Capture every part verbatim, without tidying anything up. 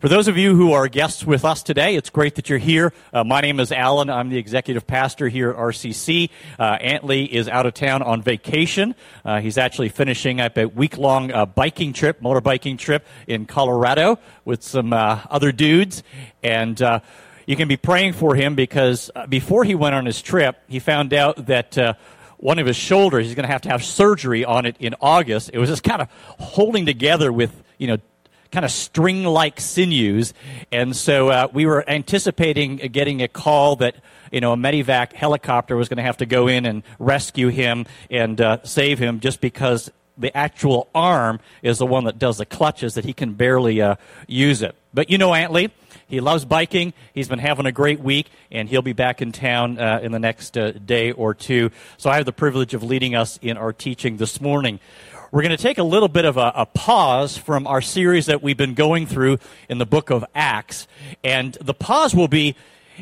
For those of you who are guests with us today, it's great that you're here. Uh, my name is Alan. I'm the executive pastor here at R C C. Uh, Antley is out of town on vacation. Uh, he's actually finishing up a week-long uh, biking trip, motorbiking trip in Colorado with some uh, other dudes. And uh, you can be praying for him because before he went on his trip, he found out that Uh, one of his shoulders, he's going to have to have surgery on it in August. It was just kind of holding together with, you know, kind of string-like sinews. And so uh, we were anticipating getting a call that, you know, a medevac helicopter was going to have to go in and rescue him and uh, save him just because the actual arm is the one that does the clutches that he can barely uh, use it. But you know Antley, he loves biking. He's been having a great week, and he'll be back in town uh, in the next uh, day or two. So I have the privilege of leading us in our teaching this morning. We're going to take a little bit of a, a pause from our series that we've been going through in the book of Acts. And the pause will be,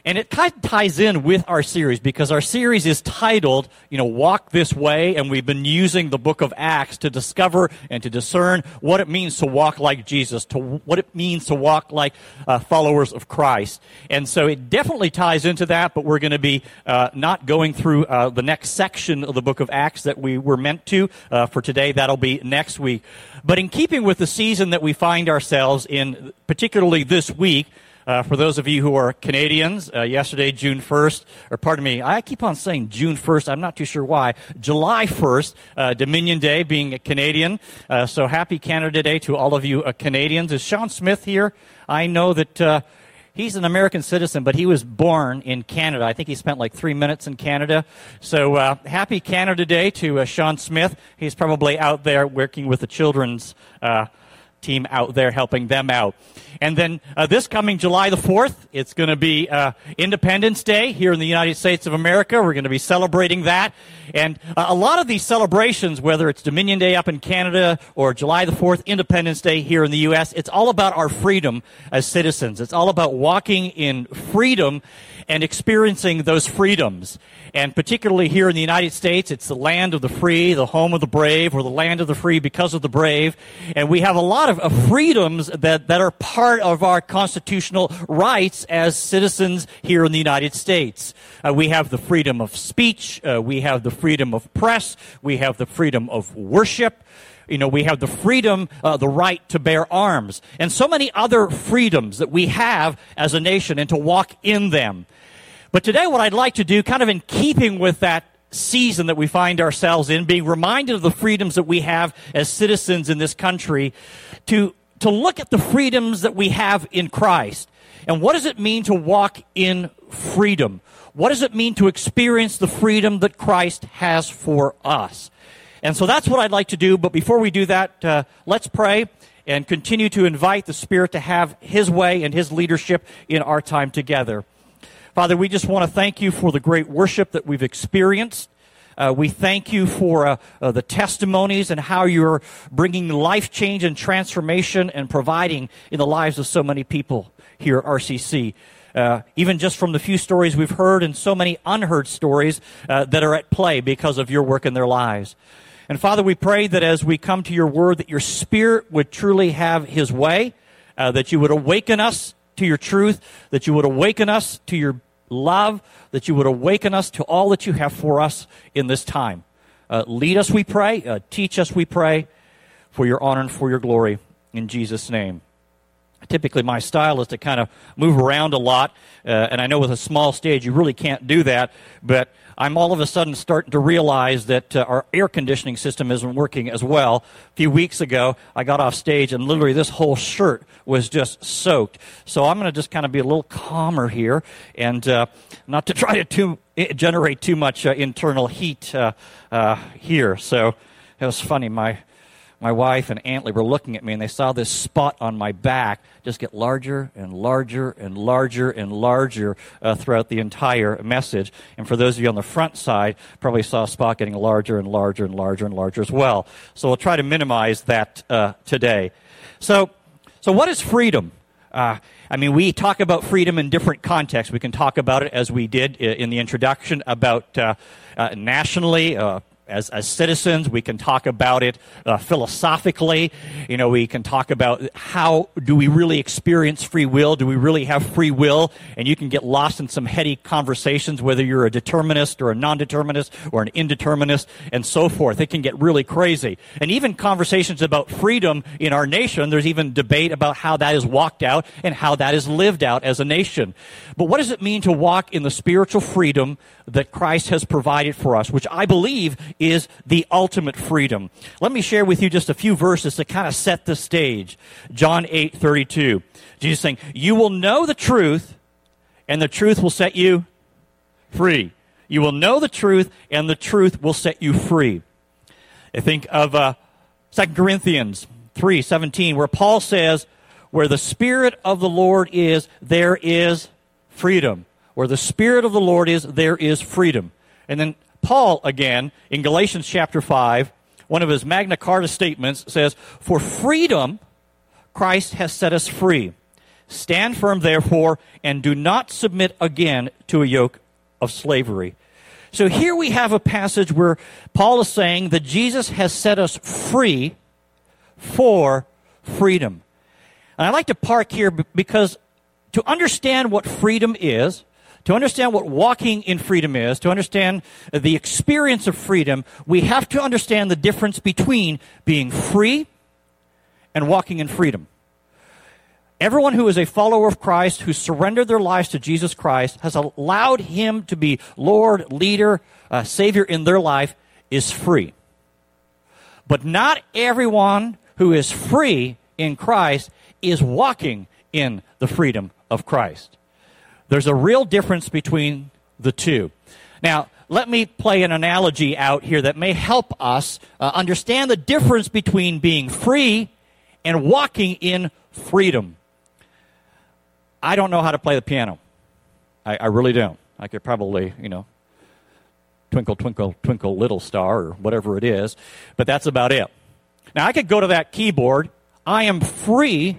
and it kind of ties in with our series because our series is titled, you know, Walk This Way, and we've been using the book of Acts to discover and to discern what it means to walk like Jesus, to what it means to walk like uh, followers of Christ. And so it definitely ties into that, but we're going to be uh, not going through uh, the next section of the book of Acts that we were meant to uh, for today. That'll be next week. But in keeping with the season that we find ourselves in, particularly this week, Uh, for those of you who are Canadians, uh, yesterday, June first, or pardon me, I keep on saying June first, I'm not too sure why, July first, uh, Dominion Day, being a Canadian, uh, so happy Canada Day to all of you uh, Canadians. Is Sean Smith here? I know that uh, he's an American citizen, but he was born in Canada. I think he spent like three minutes in Canada, so uh, happy Canada Day to uh, Sean Smith. He's probably out there working with the children's uh team out there helping them out. And then uh, this coming July the fourth, it's going to be uh, Independence Day here in the United States of America. We're going to be celebrating that. And uh, a lot of these celebrations, whether it's Dominion Day up in Canada or July the fourth, Independence Day here in the U S, it's all about our freedom as citizens. It's all about walking in freedom and experiencing those freedoms. And particularly here in the United States, it's the land of the free, the home of the brave, or the land of the free because of the brave. And we have a lot of, of freedoms that, that are part of our constitutional rights as citizens here in the United States. Uh, we have the freedom of speech. Uh, we have the freedom of press. We have the freedom of worship. You know, we have the freedom, uh, the right to bear arms, and so many other freedoms that we have as a nation and to walk in them. But today what I'd like to do, kind of in keeping with that season that we find ourselves in, being reminded of the freedoms that we have as citizens in this country, to to look at the freedoms that we have in Christ. And what does it mean to walk in freedom? What does it mean to experience the freedom that Christ has for us? And so that's what I'd like to do. But before we do that, uh, let's pray and continue to invite the Spirit to have His way and His leadership in our time together. Father, we just want to thank you for the great worship that we've experienced. Uh, we thank you for uh, uh, the testimonies and how you're bringing life change and transformation and providing in the lives of so many people here at R C C. Uh, even just from the few stories we've heard and so many unheard stories uh, that are at play because of your work in their lives. And Father, we pray that as we come to your word, that your Spirit would truly have His way, uh, that you would awaken us to your truth, that you would awaken us to your love, that you would awaken us to all that you have for us in this time. Uh, lead us, we pray. Uh, teach us, we pray, for your honor and for your glory. In Jesus' name. Typically, my style is to kind of move around a lot, uh, and I know with a small stage you really can't do that, but I'm all of a sudden starting to realize that uh, our air conditioning system isn't working as well. A few weeks ago, I got off stage, and literally this whole shirt was just soaked. So I'm going to just kind of be a little calmer here, and uh, not to try to too, generate too much uh, internal heat uh, uh, here. So it was funny. My... My wife and Antley were looking at me, and they saw this spot on my back just get larger and larger and larger and larger uh, throughout the entire message. And for those of you on the front side, probably saw a spot getting larger and larger and larger and larger as well. So we'll try to minimize that uh, today. So, so what is freedom? Uh, I mean, we talk about freedom in different contexts. We can talk about it as we did in the introduction about uh, uh, nationally, uh, As, as citizens, we can talk about it uh, philosophically. You know, we can talk about how do we really experience free will? Do we really have free will? And you can get lost in some heady conversations, whether you're a determinist or a non-determinist or an indeterminist and so forth. It can get really crazy. And even conversations about freedom in our nation, there's even debate about how that is walked out and how that is lived out as a nation. But what does it mean to walk in the spiritual freedom that Christ has provided for us, which I believe is the ultimate freedom? Let me share with you just a few verses to kind of set the stage. John eight thirty-two. Jesus saying, "You will know the truth, and the truth will set you free." You will know the truth, and the truth will set you free. I think of uh, Second Corinthians three seventeen, where Paul says, "Where the Spirit of the Lord is, there is freedom." Where the Spirit of the Lord is, there is freedom. And then Paul, again, in Galatians chapter five, one of his Magna Carta statements says, "For freedom Christ has set us free. Stand firm, therefore, and do not submit again to a yoke of slavery." So here we have a passage where Paul is saying that Jesus has set us free for freedom. And I'd like to park here because to understand what freedom is, to understand what walking in freedom is, to understand the experience of freedom, we have to understand the difference between being free and walking in freedom. Everyone who is a follower of Christ, who surrendered their lives to Jesus Christ, has allowed him to be Lord, leader, uh, Savior in their life, is free. But not everyone who is free in Christ is walking in the freedom of Christ. There's a real difference between the two. Now, let me play an analogy out here that may help us uh, understand the difference between being free and walking in freedom. I don't know how to play the piano. I, I really don't. I could probably, you know, twinkle, twinkle, twinkle, little star, or whatever it is, but that's about it. Now, I could go to that keyboard. I am free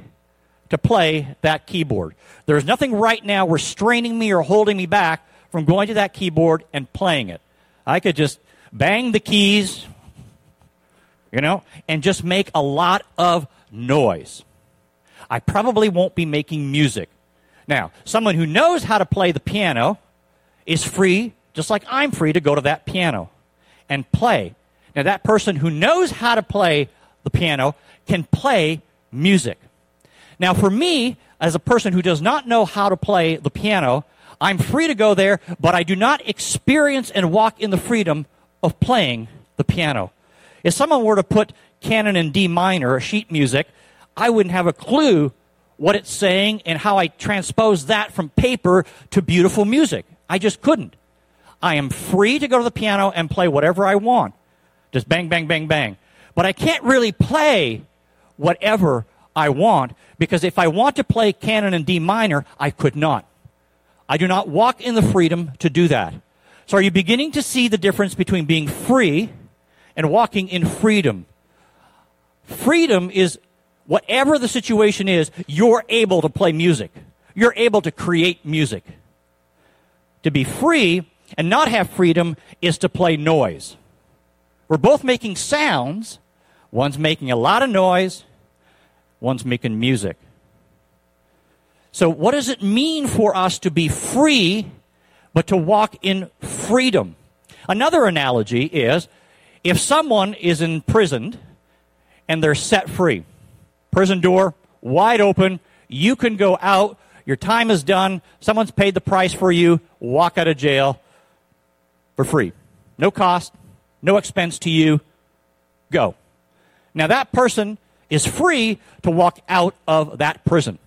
to play that keyboard. There's nothing right now restraining me or holding me back from going to that keyboard and playing it. I could just bang the keys, you know, and just make a lot of noise. I probably won't be making music. Now, someone who knows how to play the piano is free, just like I'm free, to go to that piano and play. Now, that person who knows how to play the piano can play music. Now, for me, as a person who does not know how to play the piano, I'm free to go there, but I do not experience and walk in the freedom of playing the piano. If someone were to put Canon in D minor, or sheet music, I wouldn't have a clue what it's saying and how I transpose that from paper to beautiful music. I just couldn't. I am free to go to the piano and play whatever I want. Just bang, bang, bang, bang. But I can't really play whatever I want, because if I want to play Canon in D minor, I could not. I do not walk in the freedom to do that. So are you beginning to see the difference between being free and walking in freedom? Freedom is, whatever the situation is, you're able to play music. You're able to create music. To be free and not have freedom is to play noise. We're both making sounds. One's making a lot of noise. One's making music. So what does it mean for us to be free, but to walk in freedom? Another analogy is, if someone is imprisoned and they're set free, prison door wide open, you can go out, your time is done, someone's paid the price for you, walk out of jail for free. No cost, no expense to you, go. Now that person is free to walk out of that prison.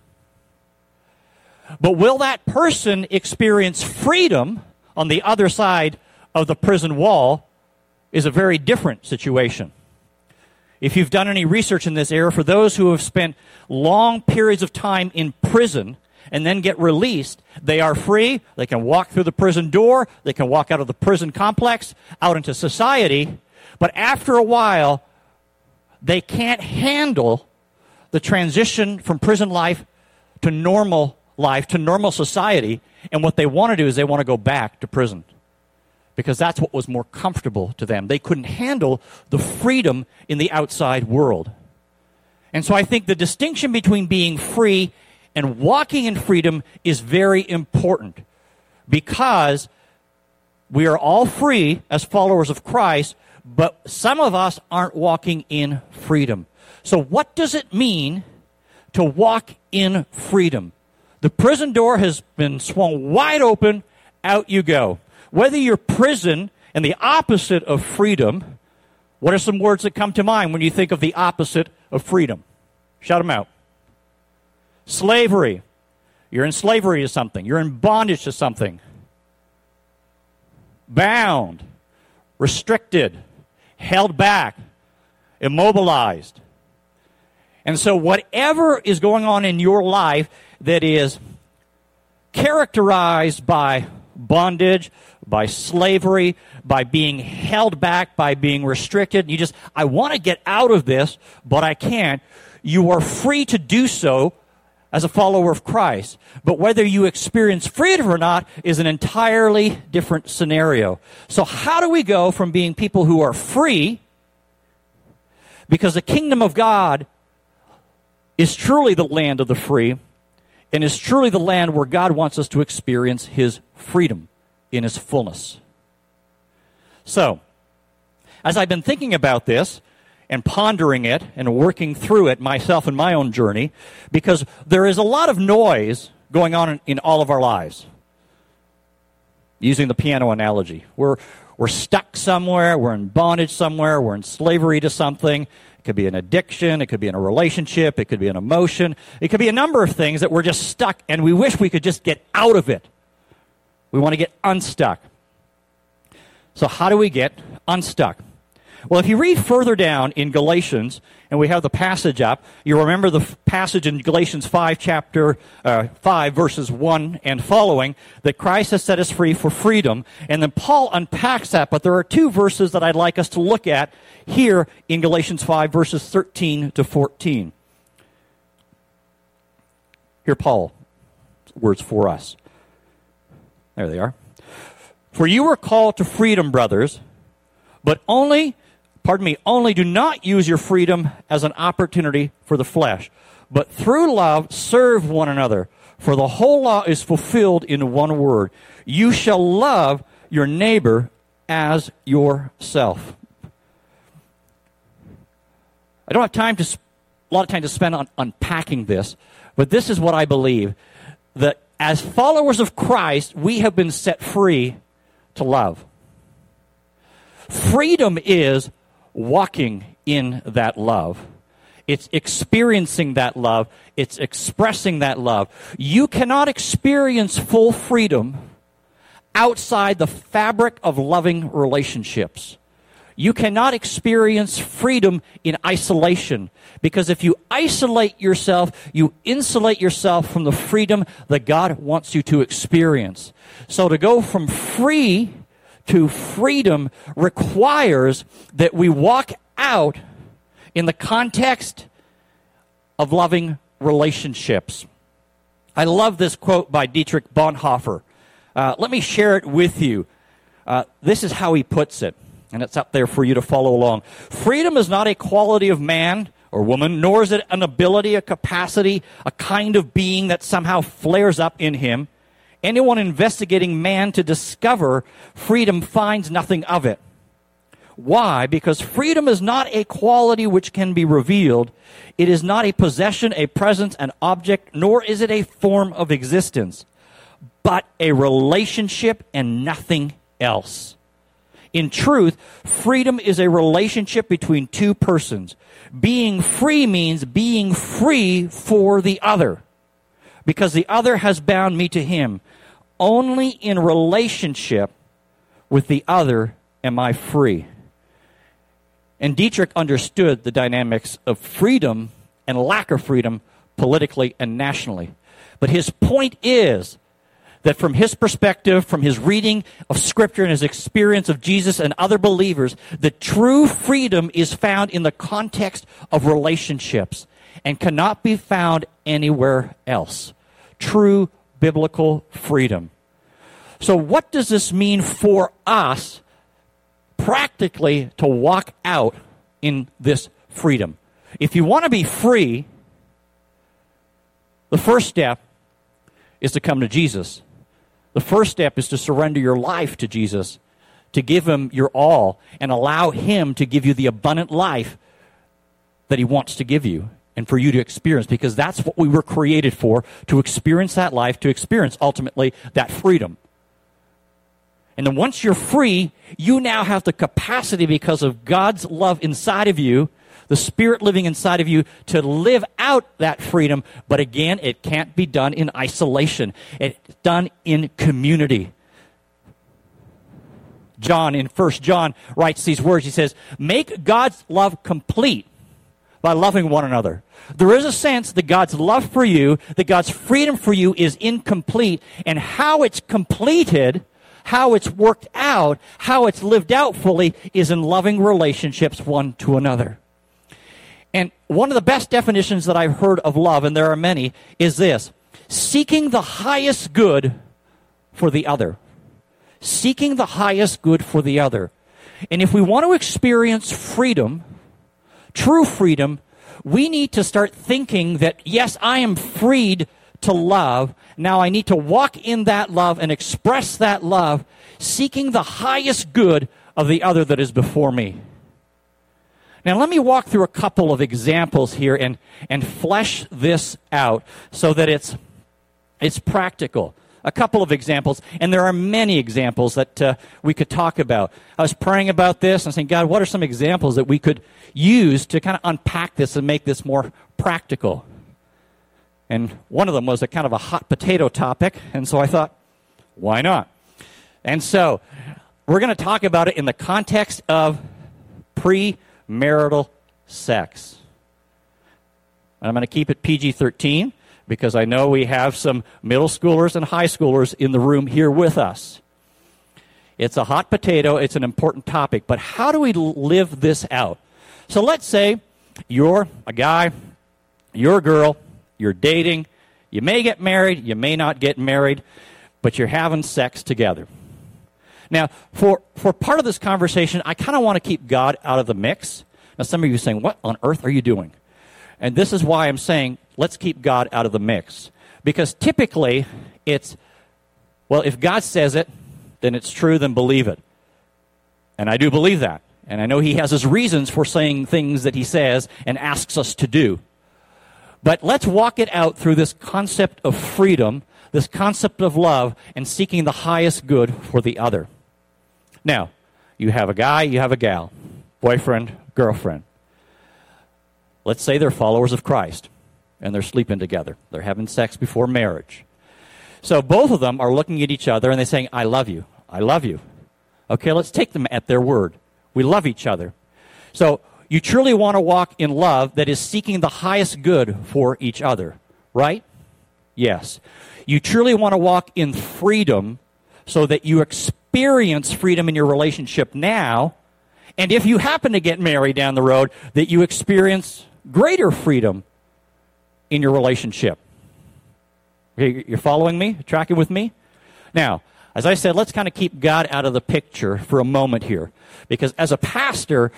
But will that person experience freedom on the other side of the prison wall is a very different situation. If you've done any research in this area, for those who have spent long periods of time in prison and then get released, they are free, they can walk through the prison door, they can walk out of the prison complex, out into society, but after a while, they can't handle the transition from prison life to normal life, to normal society, and what they want to do is they want to go back to prison. because that's what was more comfortable to them. They couldn't handle the freedom in the outside world. And so I think the distinction between being free and walking in freedom is very important, because we are all free as followers of Christ, but some of us aren't walking in freedom. So what does it mean to walk in freedom? The prison door has been swung wide open. Out you go. Whether you're prison and the opposite of freedom, what are some words that come to mind when you think of the opposite of freedom? Shout them out. Slavery. You're in slavery to something. You're in bondage to something. Bound. Restricted. Held back. Immobilized. And so whatever is going on in your life that is characterized by bondage, by slavery, by being held back, by being restricted, you just, I want to get out of this, but I can't. You are free to do so as a follower of Christ. But whether you experience freedom or not is an entirely different scenario. So how do we go from being people who are free, because the kingdom of God is truly the land of the free, and is truly the land where God wants us to experience his freedom in his fullness. So, as I've been thinking about this and pondering it and working through it myself in my own journey, because there is a lot of noise going on in, in all of our lives. Using the piano analogy, we're we're stuck somewhere, we're in bondage somewhere, we're in slavery to something. It could be an addiction, it could be in a relationship, it could be an emotion, it could be a number of things that we're just stuck, and we wish we could just get out of it. We want to get unstuck. So how do we get unstuck? Well, if you read further down in Galatians, and we have the passage up, you remember the f- passage in Galatians five, chapter uh, five, verses one and following, that Christ has set us free for freedom. And then Paul unpacks that, but there are two verses that I'd like us to look at here in Galatians five, verses thirteen to fourteen. Here Paul's words for us. There they are. For you were called to freedom, brothers, but only... Pardon me, only do not use your freedom as an opportunity for the flesh, but through love serve one another, for the whole law is fulfilled in one word. You shall love your neighbor as yourself. I don't have time to, a lot of time to spend on unpacking this, but this is what I believe, that as followers of Christ, we have been set free to love. Freedom is walking in that love. It's experiencing that love. It's expressing that love. You cannot experience full freedom outside the fabric of loving relationships. You cannot experience freedom in isolation, because if you isolate yourself, you insulate yourself from the freedom that God wants you to experience. So to go from free to freedom requires that we walk out in the context of loving relationships. I love this quote by Dietrich Bonhoeffer. Uh, let me share it with you. Uh, this is how he puts it, and it's up there for you to follow along. Freedom is not a quality of man or woman, nor is it an ability, a capacity, a kind of being that somehow flares up in him. Anyone investigating man to discover freedom finds nothing of it. Why? Because freedom is not a quality which can be revealed. It is not a possession, a presence, an object, nor is it a form of existence, but a relationship and nothing else. In truth, freedom is a relationship between two persons. Being free means being free for the other, because the other has bound me to him. Only in relationship with the other am I free. And Dietrich understood the dynamics of freedom and lack of freedom politically and nationally. But his point is that from his perspective, from his reading of Scripture and his experience of Jesus and other believers, the true freedom is found in the context of relationships and cannot be found anywhere else. True biblical freedom. So what does this mean for us practically to walk out in this freedom? If you want to be free, the first step is to come to Jesus. The first step is to surrender your life to Jesus, to give him your all, and allow him to give you the abundant life that he wants to give you and for you to experience, because that's what we were created for, to experience that life, to experience ultimately that freedom. And then once you're free, you now have the capacity, because of God's love inside of you, the Spirit living inside of you, to live out that freedom. But again, it can't be done in isolation. It's done in community. John, in First John, writes these words. He says, make God's love complete by loving one another. There is a sense that God's love for you, that God's freedom for you is incomplete. And how it's completed, how it's worked out, how it's lived out fully, is in loving relationships one to another. And one of the best definitions that I've heard of love, and there are many, is this: seeking the highest good for the other. Seeking the highest good for the other. And if we want to experience freedom, true freedom, we need to start thinking that, yes, I am freed to love. Now I need to walk in that love and express that love, seeking the highest good of the other that is before me. Now, let me walk through a couple of examples here and, and flesh this out so that it's it's practical. A couple of examples, and there are many examples that uh, we could talk about. I was praying about this and saying, God, what are some examples that we could use to kind of unpack this and make this more practical? And one of them was a kind of a hot potato topic, and so I thought, why not? And so we're going to talk about it in the context of pre- marital sex. And I'm going to keep it P G thirteen because I know we have some middle schoolers and high schoolers in the room here with us. It's a hot potato. It's an important topic. But how do we live this out? So let's say you're a guy, you're a girl, you're dating. You may get married. You may not get married. But you're having sex together. Now, for, for part of this conversation, I kind of want to keep God out of the mix. Now, some of you are saying, what on earth are you doing? And this is why I'm saying, let's keep God out of the mix. Because typically, it's, well, if God says it, then it's true, then believe it. And I do believe that. And I know he has his reasons for saying things that he says and asks us to do. But let's walk it out through this concept of freedom, this concept of love, and seeking the highest good for the other. Now, you have a guy, you have a gal, boyfriend, girlfriend. Let's say they're followers of Christ, and they're sleeping together. They're having sex before marriage. So both of them are looking at each other, and they're saying, I love you, I love you. Okay, let's take them at their word. We love each other. So you truly want to walk in love that is seeking the highest good for each other, right? Yes. You truly want to walk in freedom so that you experience Experience freedom in your relationship now, and if you happen to get married down the road, that you experience greater freedom in your relationship. Okay, you're following me? Tracking with me? Now, as I said, let's kind of keep God out of the picture for a moment here, because as a pastor,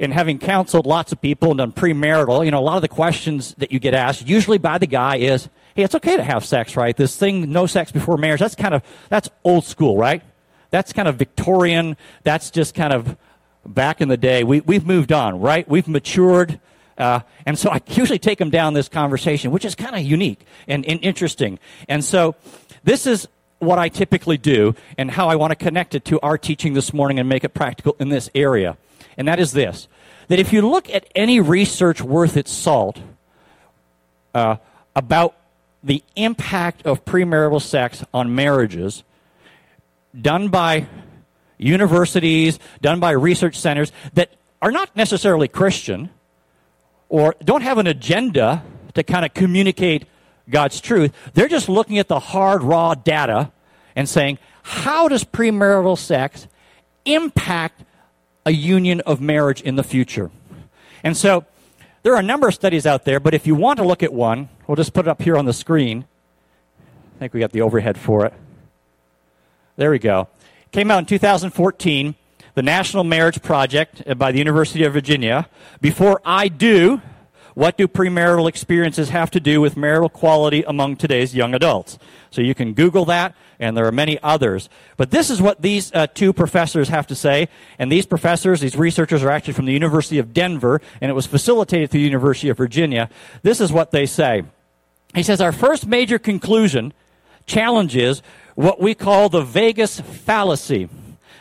and having counseled lots of people and done premarital, you know, a lot of the questions that you get asked, usually by the guy, is, hey, it's okay to have sex, right? This thing, no sex before marriage, that's kind of, that's old school, right? That's kind of Victorian. That's just kind of back in the day. We, we've moved on, right? We've matured. Uh, and so I usually take them down this conversation, which is kind of unique and, and interesting. And so this is what I typically do and how I want to connect it to our teaching this morning and make it practical in this area. And that is this, that if you look at any research worth its salt uh, about the impact of premarital sex on marriages, done by universities, done by research centers that are not necessarily Christian or don't have an agenda to kind of communicate God's truth. They're just looking at the hard, raw data and saying, how does premarital sex impact a union of marriage in the future? And so there are a number of studies out there, but if you want to look at one, we'll just put it up here on the screen. I think we got the overhead for it. There we go. Came out in two thousand fourteen, the National Marriage Project by the University of Virginia. Before I do, what do premarital experiences have to do with marital quality among today's young adults? So you can Google that, and there are many others. But this is what these uh, two professors have to say. And these professors, these researchers, are actually from the University of Denver, and it was facilitated through the University of Virginia. This is what they say. He says, our first major conclusion challenges what we call the Vegas fallacy,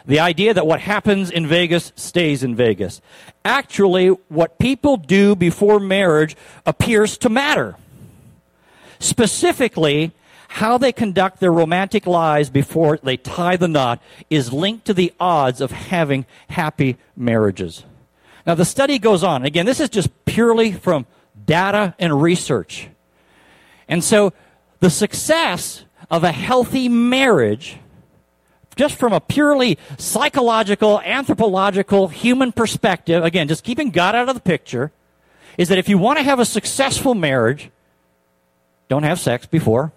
the idea that what happens in Vegas stays in Vegas. Actually, what people do before marriage appears to matter. Specifically, how they conduct their romantic lives before they tie the knot is linked to the odds of having happy marriages. Now, the study goes on. Again, this is just purely from data and research. And so the success of a healthy marriage, just from a purely psychological, anthropological, human perspective, again, just keeping God out of the picture, is that if you want to have a successful marriage, don't have sex before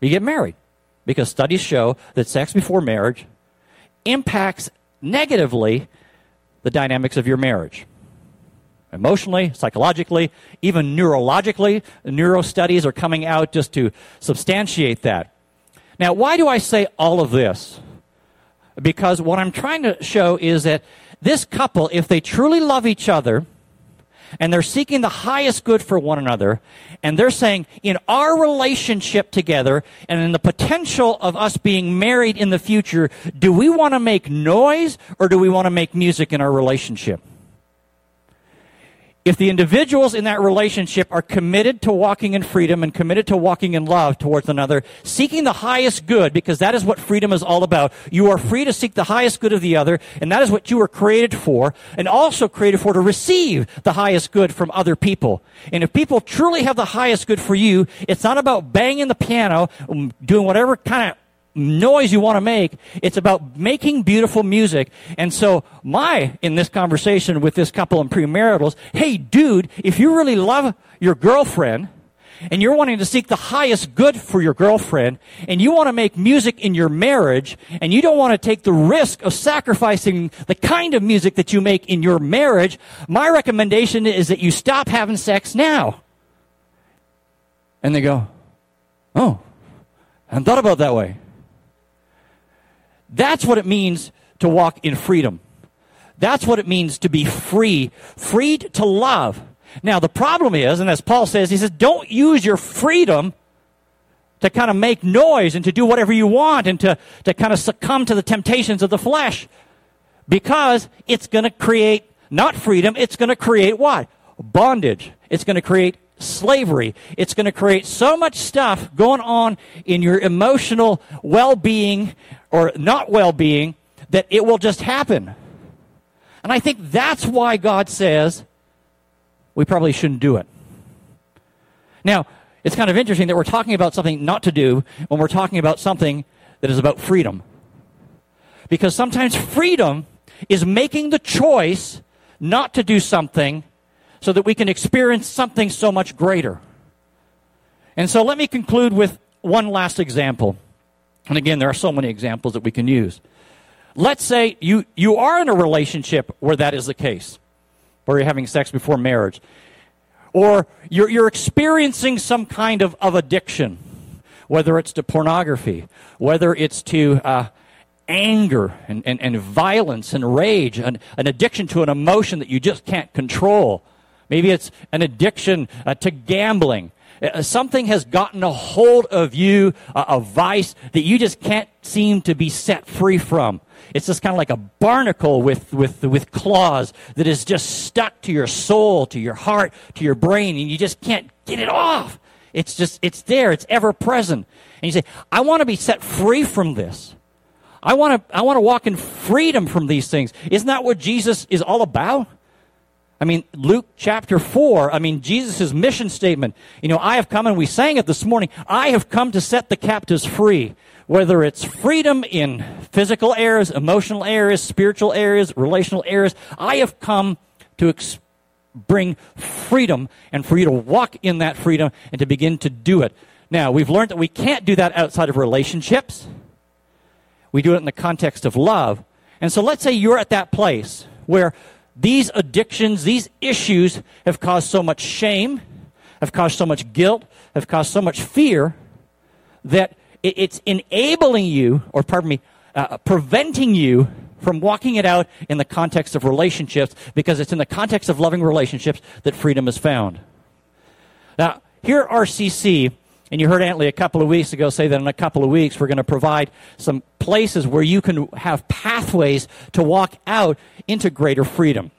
you get married. Because studies show that sex before marriage impacts negatively the dynamics of your marriage. Emotionally, psychologically, even neurologically, neuro studies are coming out just to substantiate that. Now, why do I say all of this? Because what I'm trying to show is that this couple, if they truly love each other and they're seeking the highest good for one another, and they're saying, in our relationship together and in the potential of us being married in the future, do we want to make noise or do we want to make music in our relationship? If the individuals in that relationship are committed to walking in freedom and committed to walking in love towards another, seeking the highest good, because that is what freedom is all about. You are free to seek the highest good of the other, and that is what you were created for, and also created for to receive the highest good from other people. And if people truly have the highest good for you, it's not about banging the piano, doing whatever kind of noise you want to make. It's about making beautiful music. And so my, in this conversation with this couple in premaritals, hey, dude, if you really love your girlfriend and you're wanting to seek the highest good for your girlfriend and you want to make music in your marriage and you don't want to take the risk of sacrificing the kind of music that you make in your marriage, my recommendation is that you stop having sex now. And they go, oh, I hadn't thought about it that way. That's what it means to walk in freedom. That's what it means to be free, freed to love. Now, the problem is, and as Paul says, he says, don't use your freedom to kind of make noise and to do whatever you want and to, to kind of succumb to the temptations of the flesh, because it's going to create not freedom, it's going to create what? Bondage. It's going to create slavery. It's going to create so much stuff going on in your emotional well-being or not well-being that it will just happen. And I think that's why God says we probably shouldn't do it. Now, it's kind of interesting that we're talking about something not to do when we're talking about something that is about freedom. Because sometimes freedom is making the choice not to do something so that we can experience something so much greater. And so let me conclude with one last example. And again, there are so many examples that we can use. Let's say you, you are in a relationship where that is the case, where you're having sex before marriage, or you're, you're experiencing some kind of, of addiction, whether it's to pornography, whether it's to uh, anger and, and, and violence and rage, an, an addiction to an emotion that you just can't control. Maybe it's an addiction uh, to gambling. Uh, something has gotten a hold of you, uh, a vice that you just can't seem to be set free from. It's just kind of like a barnacle with, with, with claws that is just stuck to your soul, to your heart, to your brain, and you just can't get it off. It's just, it's there. It's ever present. And you say, I want to be set free from this. I want to, I want to walk in freedom from these things. Isn't that what Jesus is all about? I mean, Luke chapter four, I mean, Jesus' mission statement. You know, I have come, and we sang it this morning, I have come to set the captives free, whether it's freedom in physical areas, emotional areas, spiritual areas, relational areas. I have come to ex- bring freedom and for you to walk in that freedom and to begin to do it. Now, we've learned that we can't do that outside of relationships. We do it in the context of love. And so let's say you're at that place where these addictions, these issues have caused so much shame, have caused so much guilt, have caused so much fear that it's enabling you, or pardon me, uh, preventing you from walking it out in the context of relationships, because it's in the context of loving relationships that freedom is found. Now, here at R C C, and you heard Antley a couple of weeks ago say that in a couple of weeks we're going to provide some places where you can have pathways to walk out into greater freedom.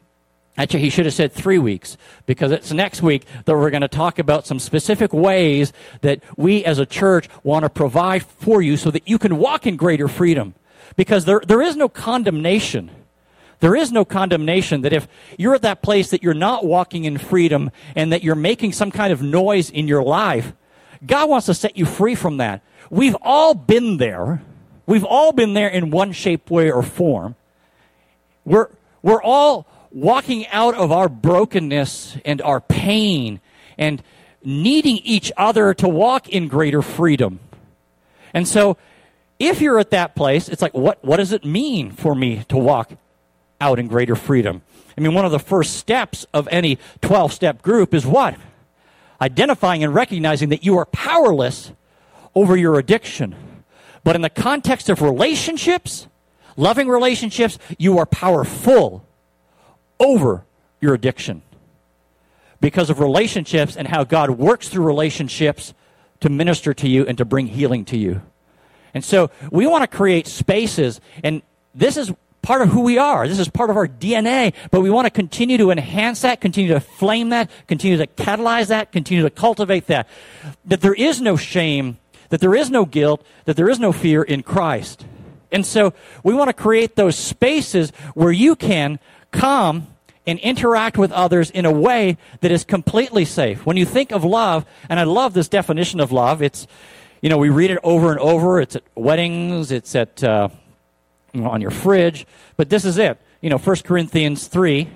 Actually, he should have said three weeks, because it's next week that we're going to talk about some specific ways that we as a church want to provide for you so that you can walk in greater freedom. Because there there is no condemnation. There is no condemnation that if you're at that place that you're not walking in freedom and that you're making some kind of noise in your life, God wants to set you free from that. We've all been there. We've all been there in one shape, way, or form. We're we're all walking out of our brokenness and our pain and needing each other to walk in greater freedom. And so if you're at that place, it's like, what, what does it mean for me to walk out in greater freedom? I mean, one of the first steps of any twelve-step group is what? Identifying and recognizing that you are powerless over your addiction. But in the context of relationships, loving relationships, you are powerful over your addiction because of relationships and how God works through relationships to minister to you and to bring healing to you. And so we want to create spaces, and this is part of who we are. This is part of our D N A, but we want to continue to enhance that, continue to flame that, continue to catalyze that, continue to cultivate that, that there is no shame, that there is no guilt, that there is no fear in Christ. And so we want to create those spaces where you can come and interact with others in a way that is completely safe. When you think of love, and I love this definition of love, it's, you know, we read it over and over. It's at weddings. It's at uh, you know, on your fridge. But this is it. You know, First Corinthians three,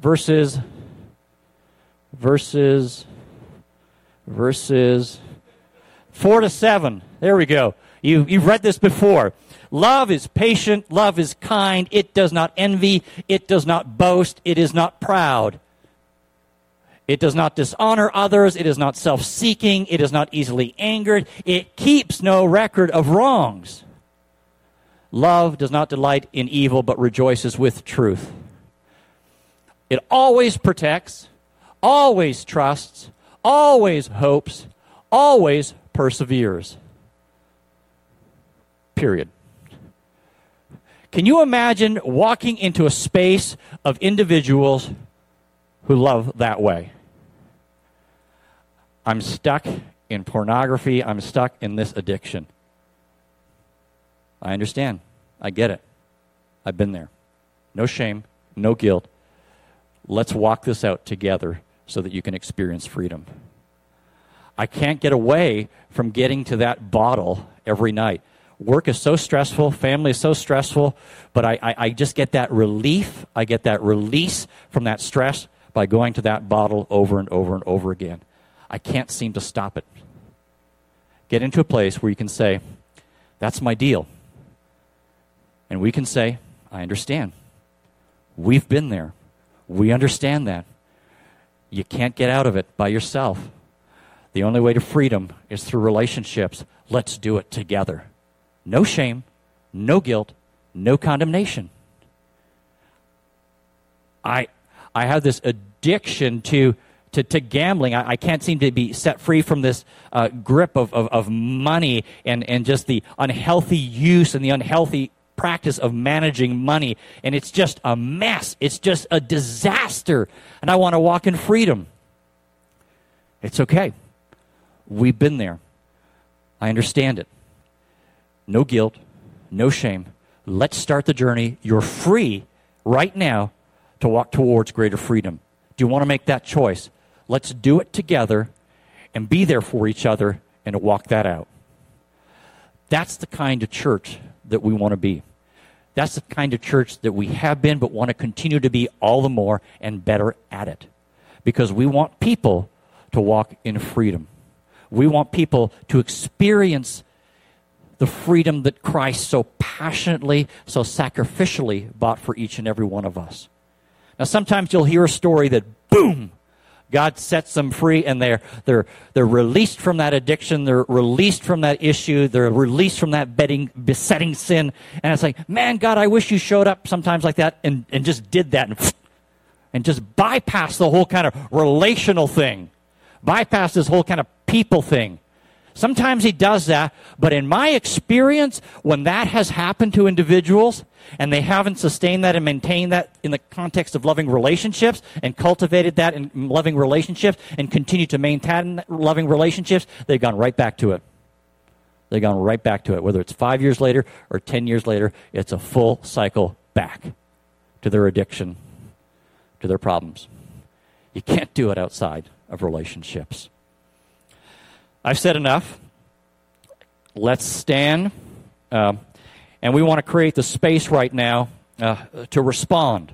verses, verses, verses four to seven. There we go. You, you've read this before. Love is patient. Love is kind. It does not envy. It does not boast. It is not proud. It does not dishonor others. It is not self-seeking. It is not easily angered. It keeps no record of wrongs. Love does not delight in evil, but rejoices with truth. It always protects, always trusts, always hopes, always perseveres. Period. Can you imagine walking into a space of individuals who love that way? I'm stuck in pornography. I'm stuck in this addiction. I understand. I get it. I've been there. No shame, no guilt. Let's walk this out together so that you can experience freedom. I can't get away from getting to that bottle every night. Work is so stressful, family is so stressful, but I, I, I just get that relief. I get that release from that stress by going to that bottle over and over and over again. I can't seem to stop it. Get into a place where you can say, that's my deal. And we can say, I understand. We've been there. We understand that. You can't get out of it by yourself. The only way to freedom is through relationships. Let's do it together. No shame, no guilt, no condemnation. I... I have this addiction to to, to gambling. I, I can't seem to be set free from this uh, grip of, of, of money and, and just the unhealthy use and the unhealthy practice of managing money. And it's just a mess. It's just a disaster. And I want to walk in freedom. It's okay. We've been there. I understand it. No guilt, no shame. Let's start the journey. You're free right now to walk towards greater freedom. Do you want to make that choice? Let's do it together and be there for each other and to walk that out. That's the kind of church that we want to be. That's the kind of church that we have been but want to continue to be all the more and better at it, because we want people to walk in freedom. We want people to experience the freedom that Christ so passionately, so sacrificially bought for each and every one of us. Now, sometimes you'll hear a story that, boom, God sets them free, and they're they're they're released from that addiction. They're released from that issue. They're released from that betting, besetting sin. And it's like, man, God, I wish you showed up sometimes like that and, and just did that and, and just bypassed the whole kind of relational thing, bypassed this whole kind of people thing. Sometimes he does that, but in my experience, when that has happened to individuals and they haven't sustained that and maintained that in the context of loving relationships and cultivated that in loving relationships and continue to maintain loving relationships, they've gone right back to it. They've gone right back to it. Whether it's five years later or ten years later, it's a full cycle back to their addiction, to their problems. You can't do it outside of relationships. I've said enough. Let's stand. Uh, and we want to create the space right now uh, to respond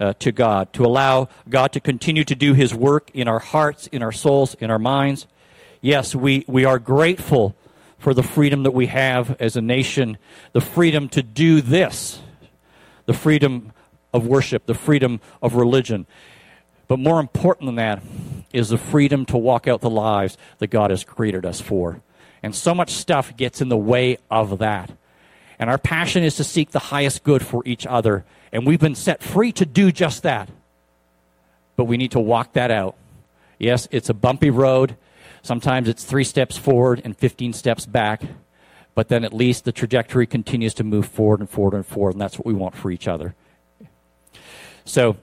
uh, to God, to allow God to continue to do his work in our hearts, in our souls, in our minds. Yes, we, we are grateful for the freedom that we have as a nation, the freedom to do this, the freedom of worship, the freedom of religion. But more important than that is the freedom to walk out the lives that God has created us for. And so much stuff gets in the way of that. And our passion is to seek the highest good for each other. And we've been set free to do just that. But we need to walk that out. Yes, it's a bumpy road. Sometimes it's three steps forward and fifteen steps back. But then at least the trajectory continues to move forward and forward and forward. And that's what we want for each other. So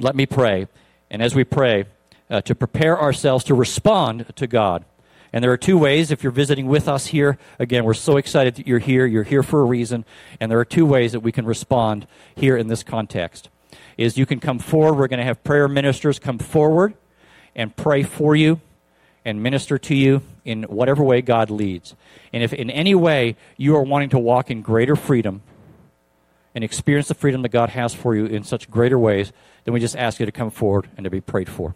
let me pray. And as we pray, uh, to prepare ourselves to respond to God. And there are two ways. If you're visiting with us here, again, we're so excited that you're here. You're here for a reason. And there are two ways that we can respond here in this context. Is you can come forward. We're going to have prayer ministers come forward and pray for you and minister to you in whatever way God leads. And if in any way you are wanting to walk in greater freedom and experience the freedom that God has for you in such greater ways, then we just ask you to come forward and to be prayed for.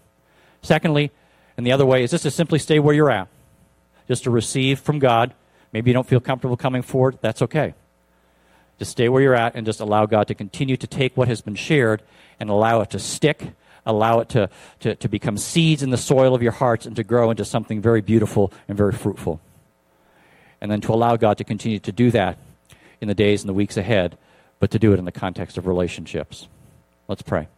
Secondly, and the other way, is just to simply stay where you're at, just to receive from God. Maybe you don't feel comfortable coming forward. That's okay. Just stay where you're at and just allow God to continue to take what has been shared and allow it to stick, allow it to, to, to become seeds in the soil of your hearts and to grow into something very beautiful and very fruitful. And then to allow God to continue to do that in the days and the weeks ahead, but to do it in the context of relationships. Let's pray.